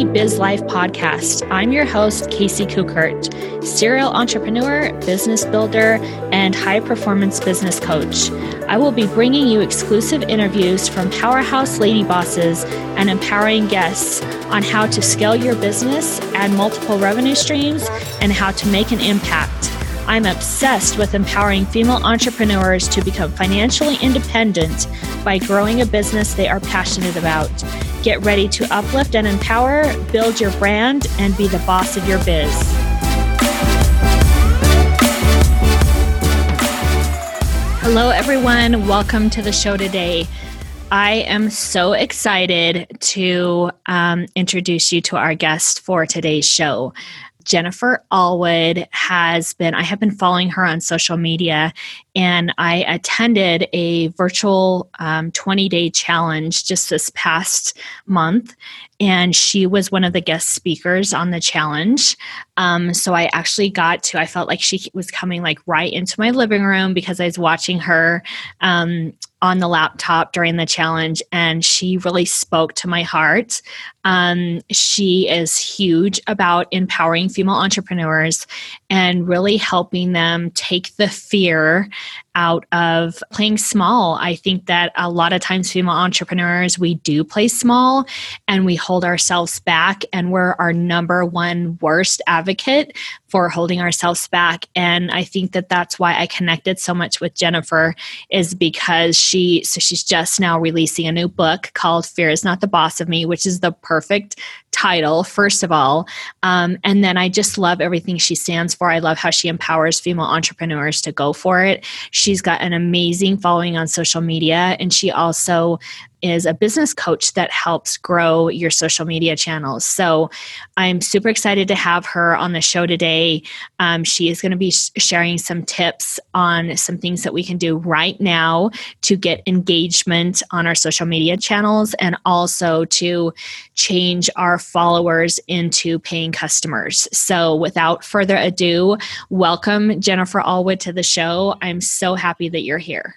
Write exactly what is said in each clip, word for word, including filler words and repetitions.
the Biz Life Podcast. I'm your host, Casey Kukert, serial entrepreneur, business builder, and high-performance business coach. I will be bringing you exclusive interviews from powerhouse lady bosses and empowering guests on how to scale your business, add multiple revenue streams, and how to make an impact. I'm obsessed with empowering female entrepreneurs to become financially independent by growing a business they are passionate about. Get ready to uplift and empower, build your brand, and be the boss of your biz. Hello, everyone. Welcome to the show today. I am so excited to um, introduce you to our guest for today's show. Jennifer Allwood has been, I have been following her on social media, and I attended a virtual um, twenty-day challenge just this past month, and she was one of the guest speakers on the challenge. Um, so I actually got to, I felt like she was coming like right into my living room because I was watching her um, on the laptop during the challenge, and she really spoke to my heart. Um, she is huge about empowering female entrepreneurs and really helping them take the fear out of playing small. I think that a lot of times female entrepreneurs, we do play small and we hold ourselves back, and we're our number one worst advocate for holding ourselves back. And I think that that's why I connected so much with Jennifer, is because she, so she's just now releasing a new book called Fear is Not the Boss of Me, which is the perfect title, first of all. Um, and then I just love everything she stands for. I love how she empowers female entrepreneurs to go for it. She's got an amazing following on social media, and she also is a business coach that helps grow your social media channels. So I'm super excited to have her on the show today. Um, she is going to be sh- sharing some tips on some things that we can do right now to get engagement on our social media channels, and also to change our followers into paying customers. So without further ado, welcome Jennifer Allwood to the show. I'm so happy that you're here.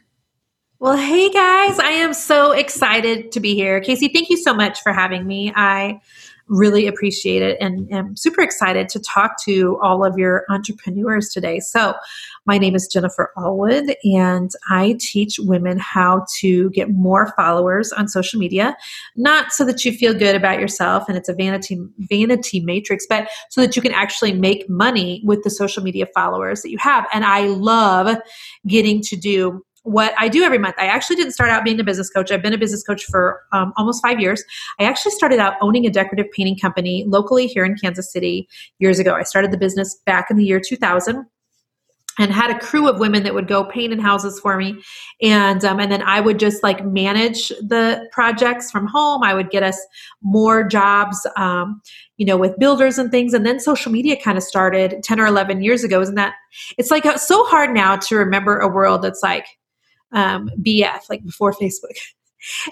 Well, hey guys, I am so excited to be here. Casey, thank you so much for having me. I really appreciate it, and am super excited to talk to all of your entrepreneurs today. So my name is Jennifer Allwood, and I teach women how to get more followers on social media, not so that you feel good about yourself and it's a vanity vanity matrix, but so that you can actually make money with the social media followers that you have. And I love getting to do what I do every month. I actually didn't start out being a business coach. I've been a business coach for um, almost five years. I actually started out owning a decorative painting company locally here in Kansas City years ago. I started the business back in the year two thousand. And had a crew of women that would go paint in houses for me. And um, and then I would just like manage the projects from home. I would get us more jobs, um, you know, with builders and things. And then social media kind of started ten or eleven years ago. Isn't that, it's like so hard now to remember a world that's like um, B F, like before Facebook.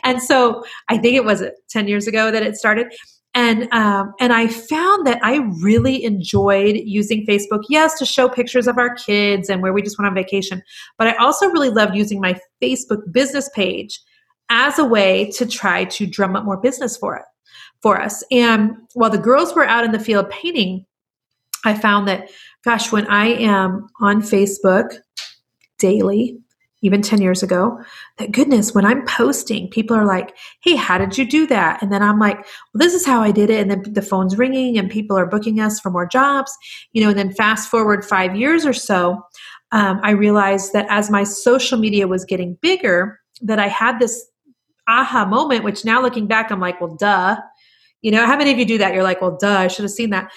And so I think it was ten years ago that it started. And um, and I found that I really enjoyed using Facebook, yes, to show pictures of our kids and where we just went on vacation. But I also really loved using my Facebook business page as a way to try to drum up more business for it for us. And while the girls were out in the field painting, I found that, gosh, when I am on Facebook daily, even ten years ago, that goodness, when I'm posting, people are like, hey, how did you do that? And then I'm like, well, this is how I did it. And then the phone's ringing and people are booking us for more jobs, you know, and then fast forward five years or so, um, I realized that as my social media was getting bigger, that I had this aha moment, which now looking back, I'm like, well, duh, you know, how many of you do that? You're like, well, duh, I should have seen that.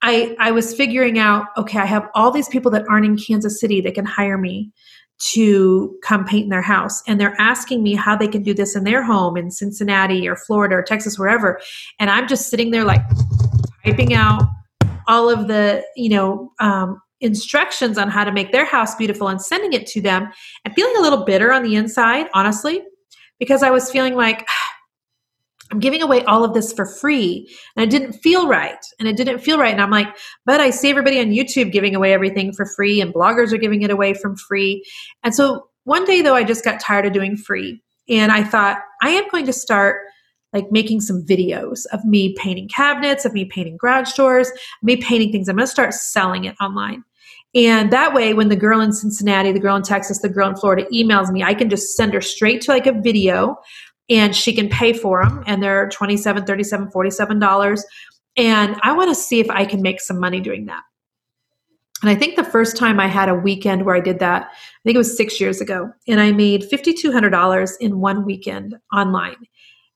I, I was figuring out, okay, I have all these people that aren't in Kansas City that can hire me to come paint in their house. And they're asking me how they can do this in their home in Cincinnati or Florida or Texas, wherever. And I'm just sitting there like typing out all of the, you know, um, instructions on how to make their house beautiful and sending it to them, and feeling a little bitter on the inside, honestly, because I was feeling like I'm giving away all of this for free, and it didn't feel right. And it didn't feel right. And I'm like, but I see everybody on YouTube giving away everything for free, and bloggers are giving it away from free. And so one day though, I just got tired of doing free. And I thought, I am going to start like making some videos of me painting cabinets, of me painting garage doors, me painting things. I'm going to start selling it online. And that way, when the girl in Cincinnati, the girl in Texas, the girl in Florida emails me, I can just send her straight to like a video and she can pay for them. And they're twenty-seven dollars, thirty-seven dollars, forty-seven dollars. And I want to see if I can make some money doing that. And I think the first time I had a weekend where I did that, I think it was six years ago, and I made fifty-two hundred dollars in one weekend online.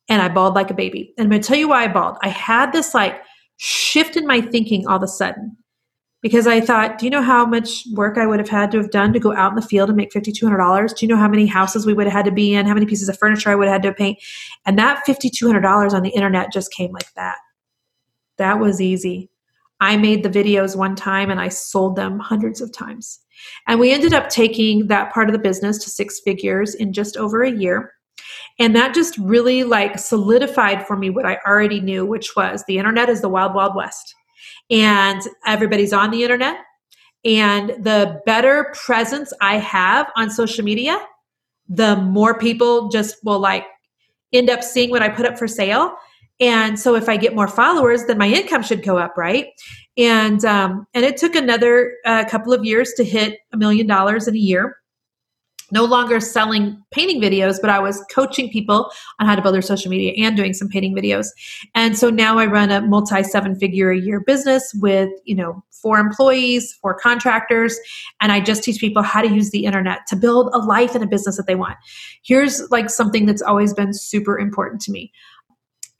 And I bawled like a baby. And I'm going to tell you why I bawled. I had this like shift in my thinking all of a sudden, because I thought, do you know how much work I would have had to have done to go out in the field and make fifty-two hundred dollars? Do you know how many houses we would have had to be in? How many pieces of furniture I would have had to paint? And that fifty-two hundred dollars on the internet just came like that. That was easy. I made the videos one time and I sold them hundreds of times. And we ended up taking that part of the business to six figures in just over a year. And that just really like solidified for me what I already knew, which was the internet is the wild, wild west. And everybody's on the internet. And the better presence I have on social media, the more people just will like end up seeing what I put up for sale. And so if I get more followers, then my income should go up, right? And um, and it took another uh, couple of years to hit a million dollars in a year. No longer selling painting videos, but I was coaching people on how to build their social media and doing some painting videos. And so now I run a multi seven figure a year business with, you know, four employees, four contractors, and I just teach people how to use the internet to build a life and a business that they want. Here's like something that's always been super important to me.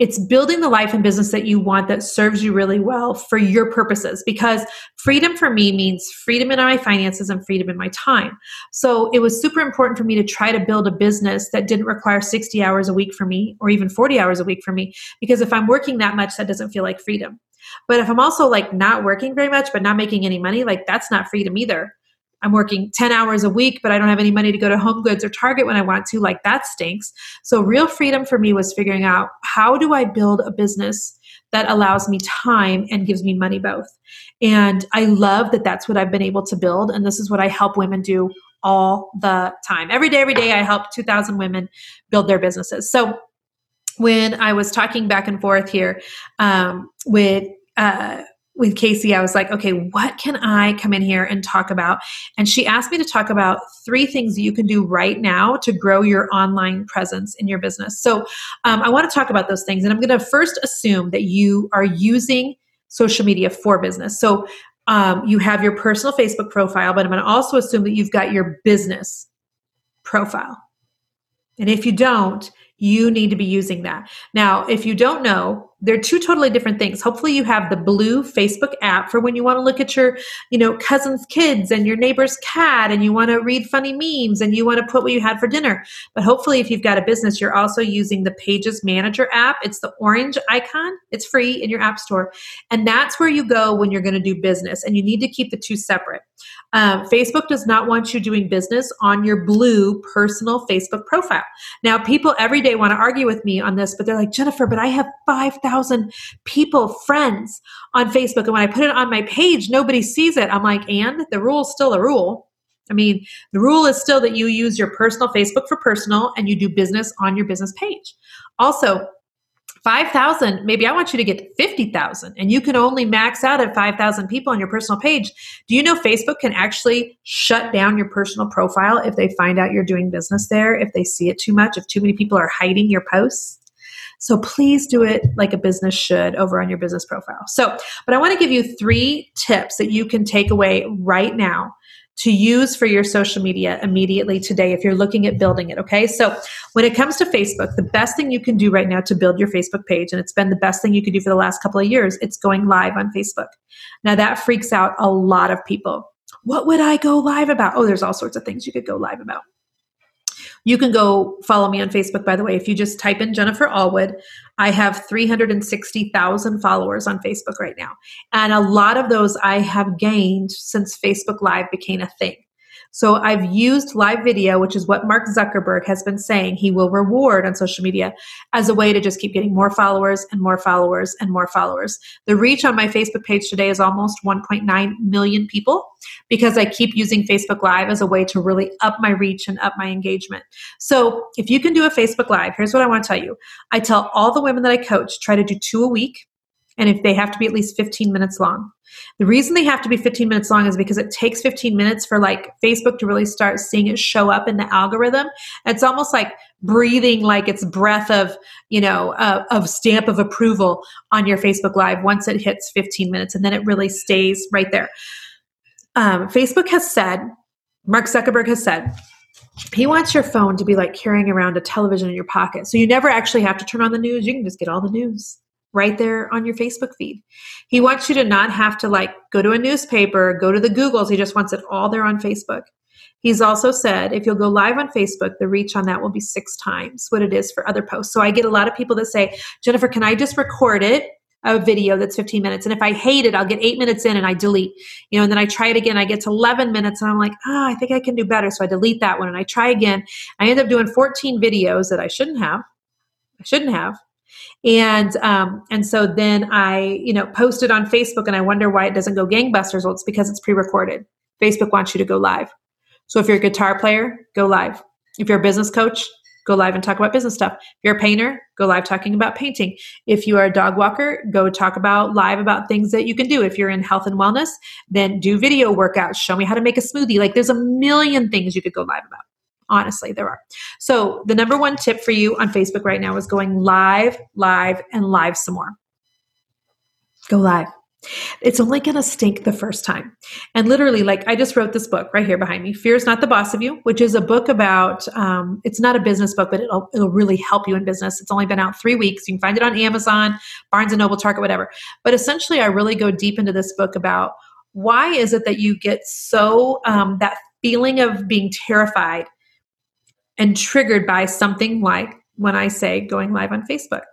It's building the life and business that you want that serves you really well for your purposes, because freedom for me means freedom in my finances and freedom in my time. So it was super important for me to try to build a business that didn't require sixty hours a week for me or even forty hours a week for me, because if I'm working that much, that doesn't feel like freedom. But if I'm also like not working very much, but not making any money, like that's not freedom either. I'm working ten hours a week, but I don't have any money to go to Home Goods or Target when I want to. Like that stinks. So real freedom for me was figuring out, how do I build a business that allows me time and gives me money both? And I love that that's what I've been able to build. And this is what I help women do all the time. Every day, every day I help two thousand women build their businesses. So when I was talking back and forth here um, with uh With Casey, I was like, okay, what can I come in here and talk about? And she asked me to talk about three things you can do right now to grow your online presence in your business. So um, I want to talk about those things. And I'm going to first assume that you are using social media for business. So um, you have your personal Facebook profile, but I'm going to also assume that you've got your business profile. And if you don't, you need to be using that. Now, if you don't know, they're two totally different things. Hopefully you have the blue Facebook app for when you want to look at your, you know, cousin's kids and your neighbor's cat, and you want to read funny memes and you want to put what you had for dinner. But hopefully if you've got a business, you're also using the Pages Manager app. It's the orange icon. It's free in your app store. And that's where you go when you're going to do business. And you need to keep the two separate. Um, Facebook does not want you doing business on your blue personal Facebook profile. Now, people every day want to argue with me on this, but they're like, Jennifer, but I have five thousand people, friends on Facebook. And when I put it on my page, nobody sees it. I'm like, and the rule's still a rule. I mean, the rule is still that you use your personal Facebook for personal and you do business on your business page. Also, five thousand, maybe I want you to get to fifty thousand, and you can only max out at five thousand people on your personal page. Do you know Facebook can actually shut down your personal profile if they find out you're doing business there, if they see it too much, if too many people are hiding your posts? So please do it like a business should over on your business profile. So, but I want to give you three tips that you can take away right now to use for your social media immediately today if you're looking at building it, okay? So when it comes to Facebook, the best thing you can do right now to build your Facebook page, and it's been the best thing you could do for the last couple of years, it's going live on Facebook. Now that freaks out a lot of people. What would I go live about? Oh, there's all sorts of things you could go live about. You can go follow me on Facebook, by the way. If you just type in Jennifer Allwood, I have three hundred sixty thousand followers on Facebook right now. And a lot of those I have gained since Facebook Live became a thing. So I've used live video, which is what Mark Zuckerberg has been saying he will reward on social media, as a way to just keep getting more followers and more followers and more followers. The reach on my Facebook page today is almost one point nine million people because I keep using Facebook Live as a way to really up my reach and up my engagement. So if you can do a Facebook Live, here's what I want to tell you. I tell all the women that I coach, try to do two a week. And if they have to be at least fifteen minutes long. The reason they have to be fifteen minutes long is because it takes fifteen minutes for like Facebook to really start seeing it show up in the algorithm. It's almost like breathing, like it's breath of, you know, uh, of stamp of approval on your Facebook Live once it hits fifteen minutes, and then it really stays right there. Um, Facebook has said, Mark Zuckerberg has said, he wants your phone to be like carrying around a television in your pocket. So you never actually have to turn on the news. You can just get all the news right there on your Facebook feed. He wants you to not have to like go to a newspaper, go to the Googles. He just wants it all there on Facebook. He's also said, if you'll go live on Facebook, the reach on that will be six times what it is for other posts. So I get a lot of people that say, Jennifer, can I just record it, a video that's fifteen minutes? And if I hate it, I'll get eight minutes in and I delete, you know, and then I try it again. I get to eleven minutes and I'm like, ah, oh, I think I can do better. So I delete that one and I try again. I end up doing fourteen videos that I shouldn't have. I shouldn't have. And, um, and so then I, you know, post it on Facebook and I wonder why it doesn't go gangbusters. Well, it's because it's pre-recorded. Facebook wants you to go live. So if you're a guitar player, go live. If you're a business coach, go live and talk about business stuff. If you're a painter, go live talking about painting. If you are a dog walker, go talk about live about things that you can do. If you're in health and wellness, then do video workouts. Show me how to make a smoothie. Like there's a million things you could go live about. Honestly, there are. So the number one tip for you on Facebook right now is going live, live, and live some more. Go live. It's only going to stink the first time. And literally, like I just wrote this book right here behind me, Fear is Not the Boss of You, which is a book about, um, it's not a business book, but it'll, it'll really help you in business. It's only been out three weeks. You can find it on Amazon, Barnes and Noble, Target, whatever. But essentially, I really go deep into this book about why is it that you get so, um, that feeling of being terrified and triggered by something like when I say going live on Facebook.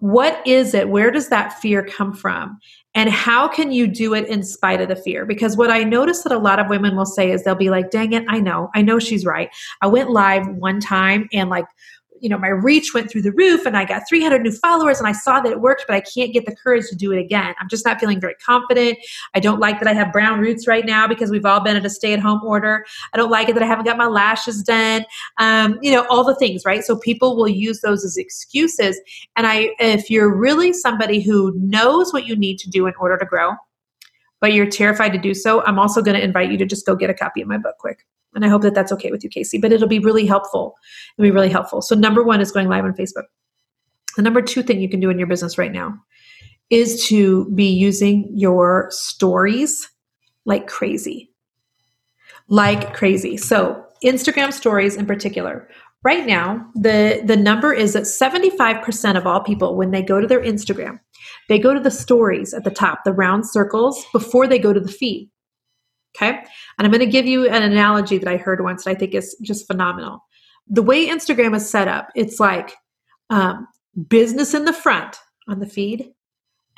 What is it? Where does that fear come from? And how can you do it in spite of the fear? Because what I notice that a lot of women will say is they'll be like, dang it, I know, I know she's right. I went live one time and like, you know, my reach went through the roof and I got three hundred new followers and I saw that it worked, but I can't get the courage to do it again. I'm just not feeling very confident. I don't like that I have brown roots right now because we've all been at a stay-at-home order. I don't like it that I haven't got my lashes done. Um, you know, all the things, right? So people will use those as excuses. And I, if you're really somebody who knows what you need to do in order to grow, but you're terrified to do so, I'm also going to invite you to just go get a copy of my book quick. And I hope that that's okay with you, Casey, but it'll be really helpful. It'll be really helpful. So number one is going live on Facebook. The number two thing you can do in your business right now is to be using your stories like crazy, like crazy. So Instagram stories in particular. Right now, the, the number is that seventy-five percent of all people, when they go to their Instagram, they go to the stories at the top, the round circles, before they go to the feed. Okay. And I'm going to give you an analogy that I heard once that I think is just phenomenal. The way Instagram is set up, it's like um, business in the front on the feed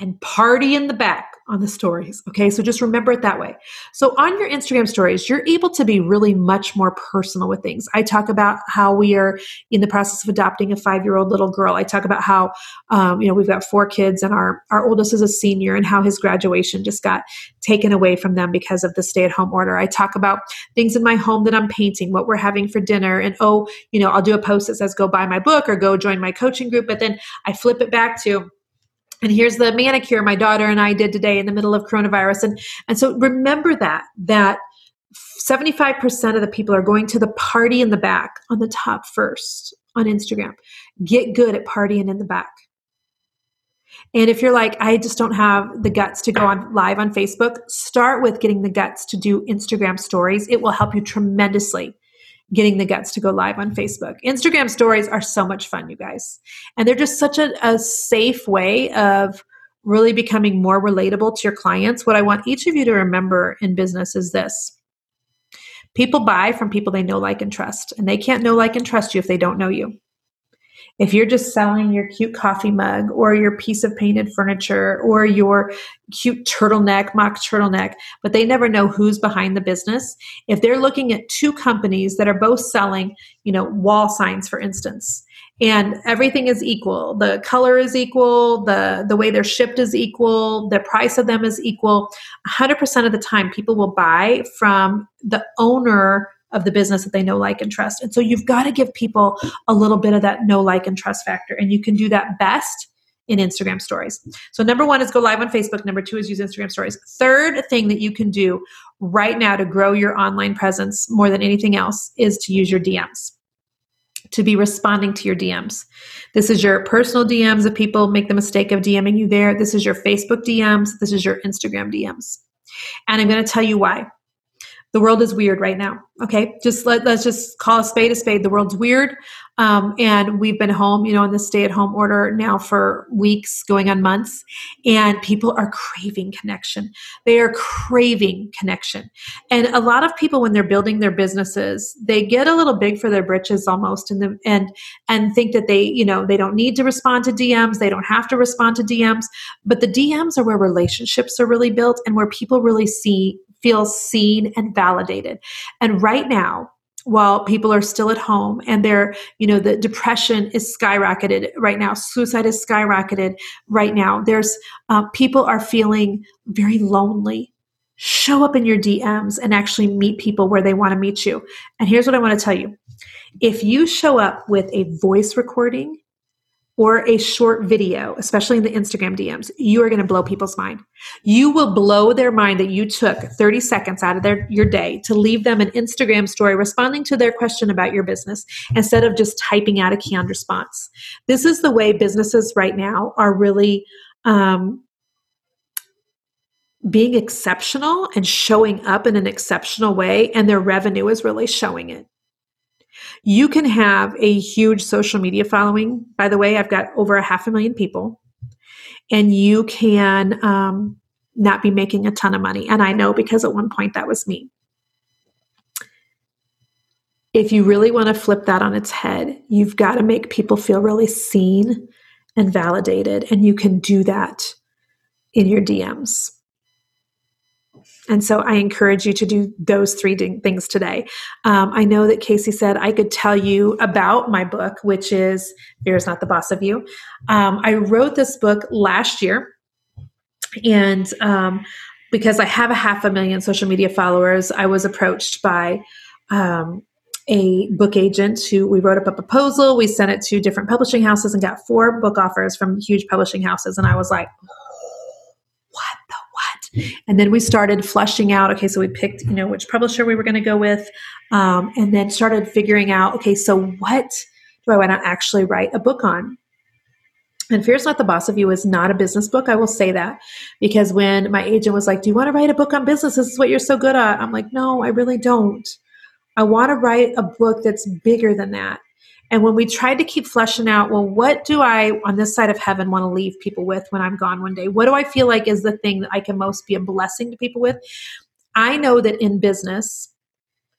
and party in the back on the stories. Okay. So just remember it that way. So on your Instagram stories, you're able to be really much more personal with things. I talk about how we are in the process of adopting a five-year-old little girl. I talk about how, um, you know, we've got four kids and our, our oldest is a senior and how his graduation just got taken away from them because of the stay-at-home order. I talk about things in my home that I'm painting, what we're having for dinner. And, oh, you know, I'll do a post that says, go buy my book or go join my coaching group. But then I flip it back to, and here's the manicure my daughter and I did today in the middle of coronavirus. And, and so remember that, that seventy-five percent of the people are going to the party in the back on the top first on Instagram. Get good at partying in the back. And if you're like, I just don't have the guts to go on live on Facebook, start with getting the guts to do Instagram stories. It will help you tremendously. Getting the guts to go live on Facebook. Instagram stories are so much fun, you guys. And they're just such a, a safe way of really becoming more relatable to your clients. What I want each of you to remember in business is this. People buy from people they know, like, and trust. And they can't know, like, and trust you if they don't know you. If you're just selling your cute coffee mug or your piece of painted furniture or your cute turtleneck, mock turtleneck, but they never know who's behind the business. If they're looking at two companies that are both selling, you know, wall signs, for instance, and everything is equal, the color is equal, the, the way they're shipped is equal, the price of them is equal, one hundred percent of the time people will buy from the owner of the business that they know, like, and trust. And so you've got to give people a little bit of that know, like, and trust factor. And you can do that best in Instagram stories. So number one is go live on Facebook. Number two is use Instagram stories. Third thing that you can do right now to grow your online presence more than anything else is to use your D Ms, to be responding to your D Ms. This is your personal D Ms if people make the mistake of DMing you there. This is your Facebook D Ms. This is your Instagram D Ms. And I'm going to tell you why. The world is weird right now. Okay. Just let, let's just call a spade a spade. The world's weird. Um, and we've been home, you know, in the stay at home order now for weeks, going on months, and people are craving connection. They are craving connection. And a lot of people, when they're building their businesses, they get a little big for their britches almost, and the, and, and think that they, you know, they don't need to respond to D Ms. They don't have to respond to D Ms, but the D Ms are where relationships are really built and where people really see feel seen and validated. And right now, while people are still at home and they're, you know, the depression is skyrocketed right now, suicide is skyrocketed right now, there's uh, people are feeling very lonely. Show up in your D Ms and actually meet people where they want to meet you. And here's what I want to tell you. If you show up with a voice recording or a short video, especially in the Instagram D Ms, you are going to blow people's mind. You will blow their mind that you took thirty seconds out of their, your day to leave them an Instagram story responding to their question about your business instead of just typing out a canned response. This is the way businesses right now are really um, being exceptional and showing up in an exceptional way, and their revenue is really showing it. You can have a huge social media following. By the way, I've got over a half a million people, and you can um, not be making a ton of money. And I know, because at one point that was me. If you really want to flip that on its head, you've got to make people feel really seen and validated. And you can do that in your D Ms. And so I encourage you to do those three things today. Um, I know that Casey said I could tell you about my book, which is Fear is Not the Boss of You. Um, I wrote this book last year, and um, because I have a half a million social media followers, I was approached by um, a book agent who, we wrote up a proposal, we sent it to different publishing houses and got four book offers from huge publishing houses. And I was like, what the what? And then we started fleshing out, okay, so we picked, you know, which publisher we were going to go with, um, and then started figuring out, okay, so what do I want to actually write a book on? And Fear is Not the Boss of You is not a business book. I will say that, because when my agent was like, do you want to write a book on business? This is what you're so good at. I'm like, no, I really don't. I want to write a book that's bigger than that. And when we tried to keep fleshing out, well, what do I, on this side of heaven, want to leave people with when I'm gone one day? What do I feel like is the thing that I can most be a blessing to people with? I know that in business,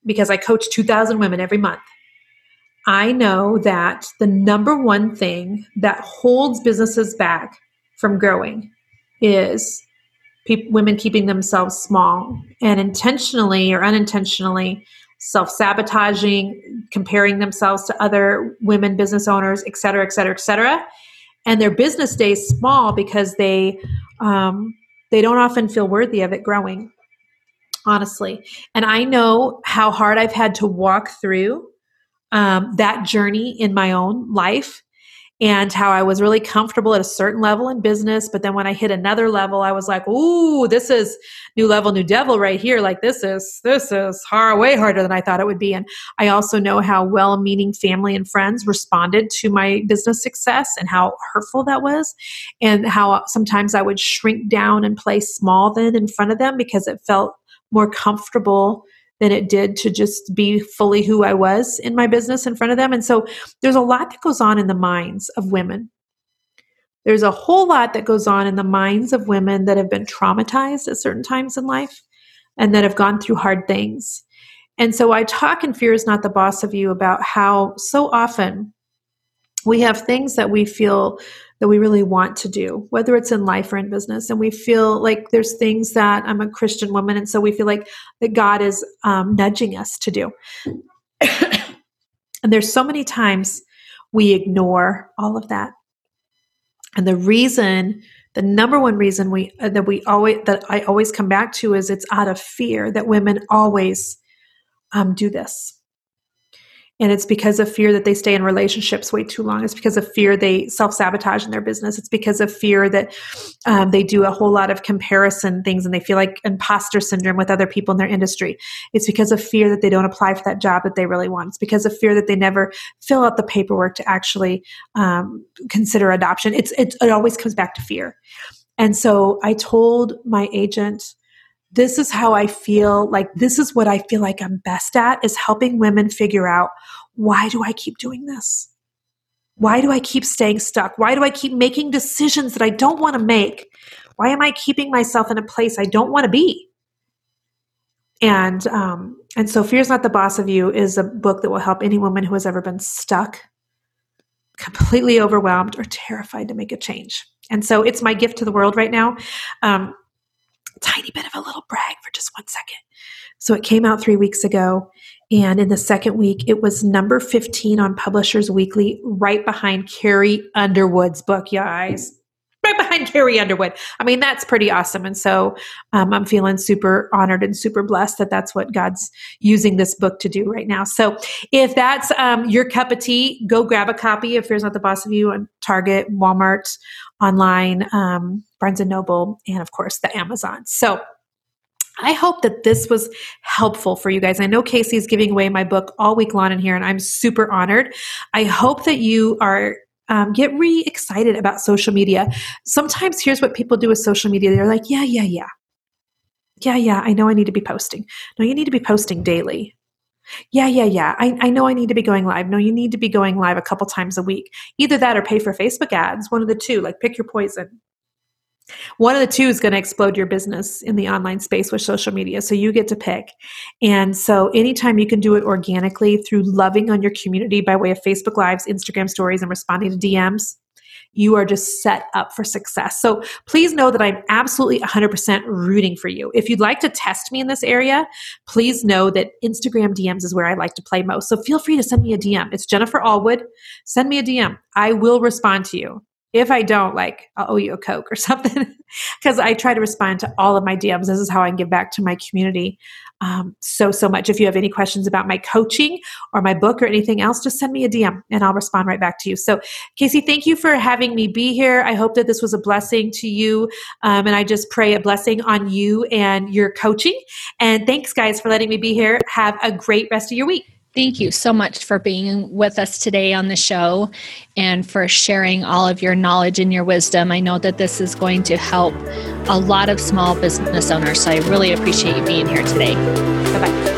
because I coach two thousand women every month, I know that the number one thing that holds businesses back from growing is pe- women keeping themselves small and intentionally or unintentionally self-sabotaging, comparing themselves to other women business owners, et cetera, et cetera, et cetera. And their business stays small because they um, they don't often feel worthy of it growing, honestly. And I know how hard I've had to walk through um, that journey in my own life, and how I was really comfortable at a certain level in business. But then when I hit another level, I was like, ooh, this is new level, new devil right here. Like this is, this is far way harder than I thought it would be. And I also know how well-meaning family and friends responded to my business success and how hurtful that was, and how sometimes I would shrink down and play small then in front of them because it felt more comfortable than it did to just be fully who I was in my business in front of them. And so there's a lot that goes on in the minds of women. There's a whole lot that goes on in the minds of women that have been traumatized at certain times in life and that have gone through hard things. And so I talk in Fear is Not the Boss of You about how so often we have things that we feel that we really want to do, whether it's in life or in business. And we feel like there's things that I'm a Christian woman. And so we feel like that God is um, nudging us to do. And there's so many times we ignore all of that. And the reason, the number one reason we uh, that we always that I always come back to is it's out of fear that women always um, do this. And it's because of fear that they stay in relationships way too long. It's because of fear they self-sabotage in their business. It's because of fear that um, they do a whole lot of comparison things and they feel like imposter syndrome with other people in their industry. It's because of fear that they don't apply for that job that they really want. It's because of fear that they never fill out the paperwork to actually um, consider adoption. It's it, it always comes back to fear. And so I told my agent, this is how I feel like, this is what I feel like I'm best at, is helping women figure out, why do I keep doing this? Why do I keep staying stuck? Why do I keep making decisions that I don't want to make? Why am I keeping myself in a place I don't want to be? And um, and so Fear is Not the Boss of You is a book that will help any woman who has ever been stuck, completely overwhelmed, or terrified to make a change. And so it's my gift to the world right now. Um, tiny bit of a little brag for just one second. So it came out three weeks ago. And in the second week, it was number fifteen on Publishers Weekly, right behind Carrie Underwood's book, you guys. Right behind Carrie Underwood. I mean, that's pretty awesome. And so um, I'm feeling super honored and super blessed that that's what God's using this book to do right now. So if that's um, your cup of tea, go grab a copy of Fear is Not the Boss of You on Target, Walmart, online, um, Barnes and Noble, and of course the Amazon. So I hope that this was helpful for you guys. I know Casey's giving away my book all week long in here, and I'm super honored. I hope that you are Um, get really excited about social media. Sometimes here's what people do with social media. They're like, yeah, yeah, yeah. Yeah, yeah, I know I need to be posting. No, you need to be posting daily. Yeah, yeah, yeah. I, I know I need to be going live. No, you need to be going live a couple times a week. Either that or pay for Facebook ads. One of the two, like pick your poison. One of the two is going to explode your business in the online space with social media. So you get to pick. And so anytime you can do it organically through loving on your community by way of Facebook Lives, Instagram stories, and responding to D Ms, you are just set up for success. So please know that I'm absolutely one hundred percent rooting for you. If you'd like to test me in this area, please know that Instagram D Ms is where I like to play most. So feel free to send me a D M. It's Jennifer Allwood. Send me a D M. I will respond to you. If I don't, like, I'll owe you a Coke or something, because I try to respond to all of my D Ms. This is how I can give back to my community um, so, so much. If you have any questions about my coaching or my book or anything else, just send me a D M and I'll respond right back to you. So Casey, thank you for having me be here. I hope that this was a blessing to you. Um, and I just pray a blessing on you and your coaching. And thanks, guys, for letting me be here. Have a great rest of your week. Thank you so much for being with us today on the show and for sharing all of your knowledge and your wisdom. I know that this is going to help a lot of small business owners, so I really appreciate you being here today. Bye-bye.